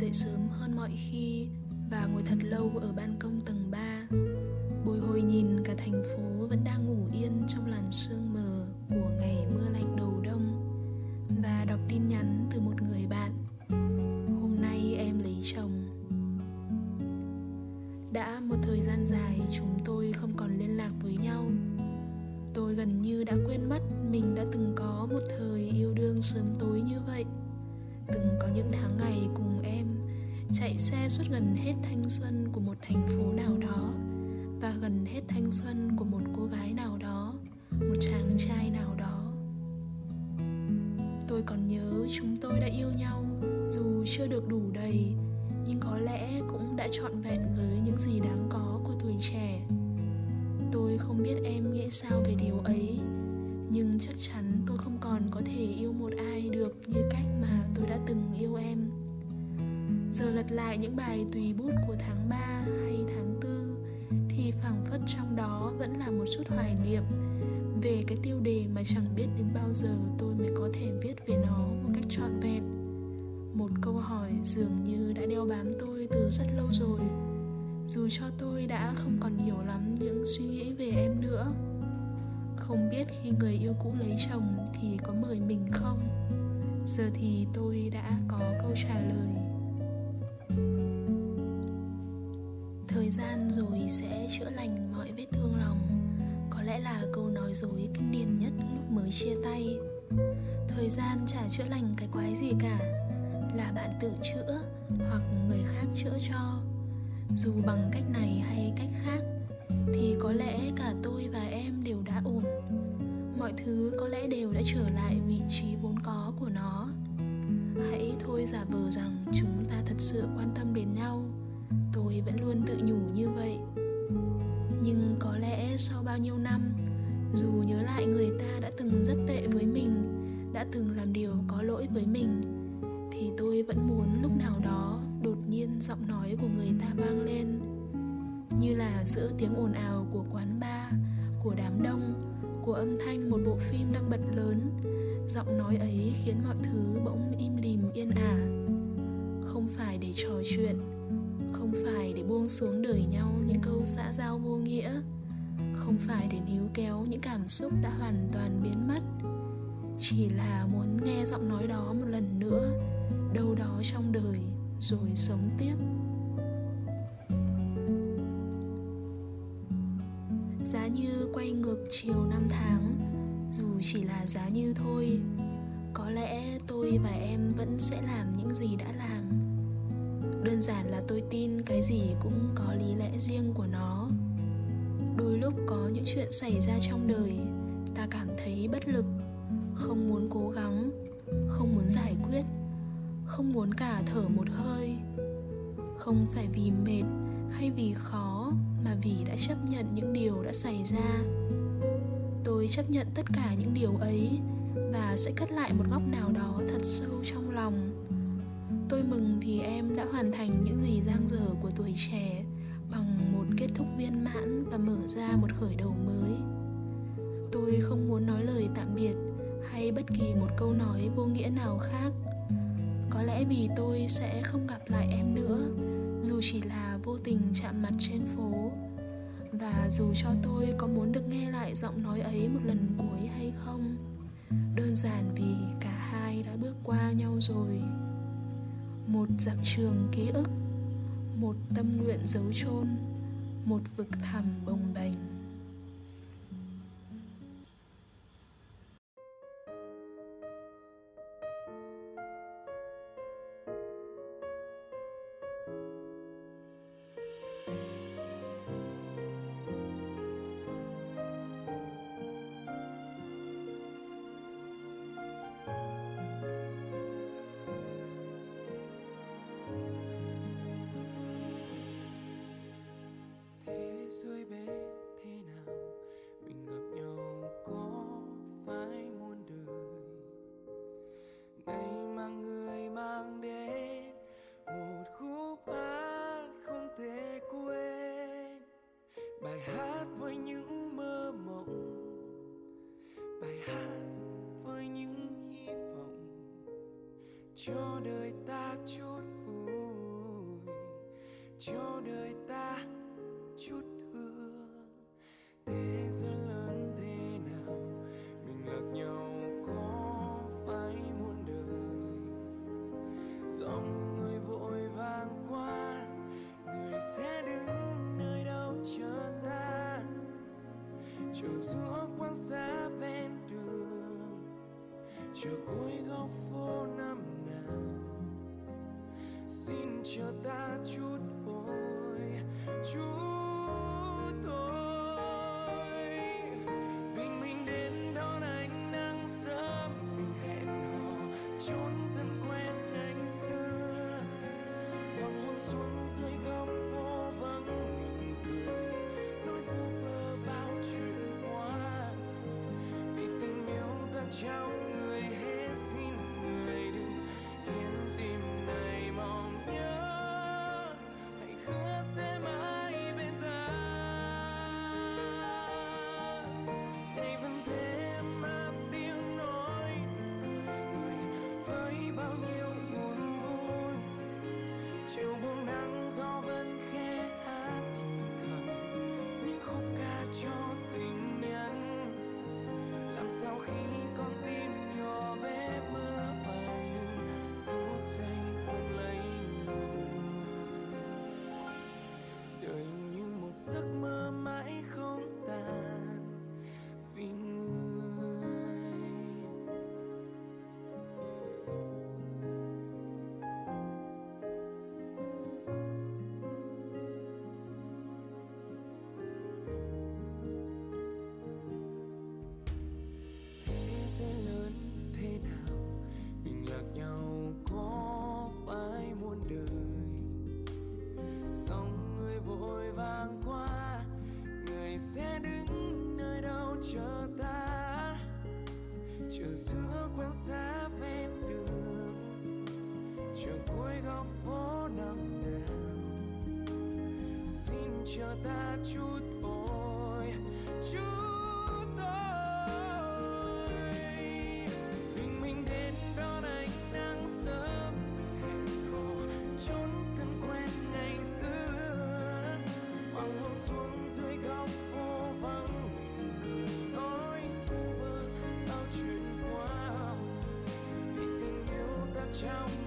dậy sớm hơn mọi khi và ngồi thật lâu ở ban công tầng 3. Bồi hồi nhìn cả thành phố vẫn đang ngủ yên trong làn sương mờ của ngày mưa lạnh đầu đông. Và đọc tin nhắn từ một người bạn: hôm nay em lấy chồng. Đã một thời gian dài chúng tôi không còn liên lạc với nhau. Tôi gần như đã quên mất mình đã từng có một thời yêu đương sớm tối như vậy. Từng có những tháng ngày cùng em chạy xe suốt gần hết thanh xuân của một thành phố nào đó, và gần hết thanh xuân của một cô gái nào đó, một chàng trai nào đó. Tôi còn nhớ chúng tôi đã yêu nhau dù chưa được đủ đầy, nhưng có lẽ cũng đã trọn vẹn với những gì đáng có của tuổi trẻ. Tôi không biết em nghĩ sao về điều ấy, nhưng chắc chắn tôi không còn có thể yêu một ai được như cách mà tôi đã từng yêu em. Giờ lật lại những bài tùy bút của tháng 3 hay tháng 4 thì phảng phất trong đó vẫn là một chút hoài niệm về cái tiêu đề mà chẳng biết đến bao giờ tôi mới có thể viết về nó một cách trọn vẹn. Một câu hỏi dường như đã đeo bám tôi từ rất lâu rồi, dù cho tôi đã không còn hiểu lắm những suy nghĩ về em nữa. Không biết khi người yêu cũ lấy chồng thì có mời mình không? Giờ thì tôi đã có câu trả lời. Thời gian rồi sẽ chữa lành mọi vết thương lòng, có lẽ là câu nói dối kinh điển nhất lúc mới chia tay. Thời gian chả chữa lành cái quái gì cả, là bạn tự chữa hoặc người khác chữa cho. Dù bằng cách này hay cách khác thì có lẽ cả tôi và em đều đã ổn. Mọi thứ có lẽ đều đã trở lại vị trí vốn có của nó. Hãy thôi giả vờ rằng chúng ta thật sự quan tâm đến nhau. Tôi vẫn luôn tự nhủ như vậy. Nhưng có lẽ sau bao nhiêu năm, dù nhớ lại người ta đã từng rất tệ với mình, đã từng làm điều có lỗi với mình, thì tôi vẫn muốn lúc nào đó đột nhiên giọng nói của người ta vang lên, như là giữa tiếng ồn ào của quán bar, của đám đông, của âm thanh một bộ phim đang bật lớn. Giọng nói ấy khiến mọi thứ bỗng im lìm yên ả. Không phải để trò chuyện, không phải để buông xuống đời nhau những câu xã giao vô nghĩa, không phải để níu kéo những cảm xúc đã hoàn toàn biến mất. Chỉ là muốn nghe giọng nói đó một lần nữa, đâu đó trong đời, rồi sống tiếp. Giá như quay ngược chiều năm tháng, dù chỉ là giá như thôi, có lẽ tôi và em vẫn sẽ làm những gì đã làm. Đơn giản là tôi tin cái gì cũng có lý lẽ riêng của nó. Đôi lúc có những chuyện xảy ra trong đời, ta cảm thấy bất lực, không muốn cố gắng, không muốn giải quyết, không muốn cả thở một hơi. Không phải vì mệt hay vì khó, mà vì đã chấp nhận những điều đã xảy ra. Tôi chấp nhận tất cả những điều ấy và sẽ cất lại một góc nào đó thật sâu trong lòng. Tôi mừng vì em đã hoàn thành những gì dang dở của tuổi trẻ bằng một kết thúc viên mãn và mở ra một khởi đầu mới. Tôi không muốn nói lời tạm biệt hay bất kỳ một câu nói vô nghĩa nào khác. Có lẽ vì tôi sẽ không gặp lại em nữa, dù chỉ là vô tình chạm mặt trên phố. Và dù cho tôi có muốn được nghe lại giọng nói ấy một lần cuối hay không, đơn giản vì cả hai đã bước qua nhau rồi. Một dặm trường ký ức, một tâm nguyện giấu chôn, một vực thẳm bồng bềnh. Rơi bé thế nào mình gặp nhau, có phải muôn đời ngày mà người mang đến một khúc hát không thể quên, bài hát với những mơ mộng, bài hát với những hy vọng cho đời ta chốt phù. cho đời ta chút hương. Thế giới lớn thế nào mình lạc nhau, có phải muôn đời? Dòng người vội vàng qua, người sẽ đứng nơi đâu chờ ta? Chờ giữa quán xá ven đường, chờ cuối góc phố năm nào. Xin cho ta chút ôi, chút thôi. Bình minh đến đón ánh nắng sớm, mình hẹn hò chốn thân quen anh xưa. Hoàng hôn xuống dưới góc phố vắng, mình cười nói vu vơ bao chuyện qua. Vì tình yêu ta trao người hết, xin người đừng khiến tim này mong nhớ. Hãy hứa sẽ mãi bên ta. Ngày vẫn thế mà tiếng nói, cười người với bao nhiêu buồn vui. Chiều buông nắng gió vẫn khẽ hát thì thầm những khúc ca cho tình nhân. Làm sao khi con tim nhỏ bé mơ bay những phút giây ôm lấy người. Đời như một giấc mơ mãi không tan vì người. Nhau có phải muôn đời, dòng người vội vàng qua, người sẽ đứng nơi đâu chờ ta? Chờ giữa quán xá ven đường, chờ cuối góc phố năm nào. Xin chờ ta chút ôi, chút thôi. Bình minh đến đón anh nắng sớm, hẹn hò chốn thân quen ngày xưa. Hoàng hôn xuống dưới góc phố vắng, mình cười nói vu vơ bao chuyện qua. Vì tình yêu ta trao